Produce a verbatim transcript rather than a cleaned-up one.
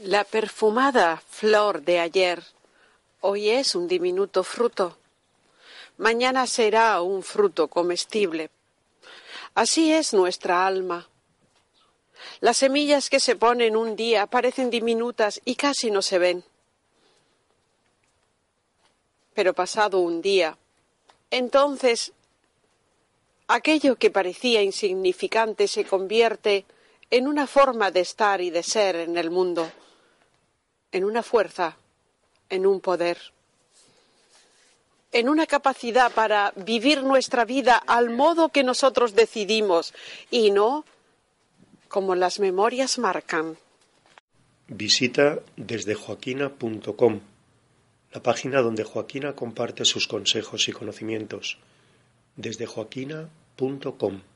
La perfumada flor de ayer hoy es un diminuto fruto. Mañana será un fruto comestible. Así es nuestra alma. Las semillas que se ponen un día parecen diminutas y casi no se ven. Pero pasado un día, entonces, aquello que parecía insignificante se convierte en una forma de estar y de ser en el mundo, en una fuerza, en un poder, en una capacidad para vivir nuestra vida al modo que nosotros decidimos y no como las memorias marcan. Visita desde joaquina punto com, la página donde Joaquina comparte sus consejos y conocimientos. desde joaquina punto com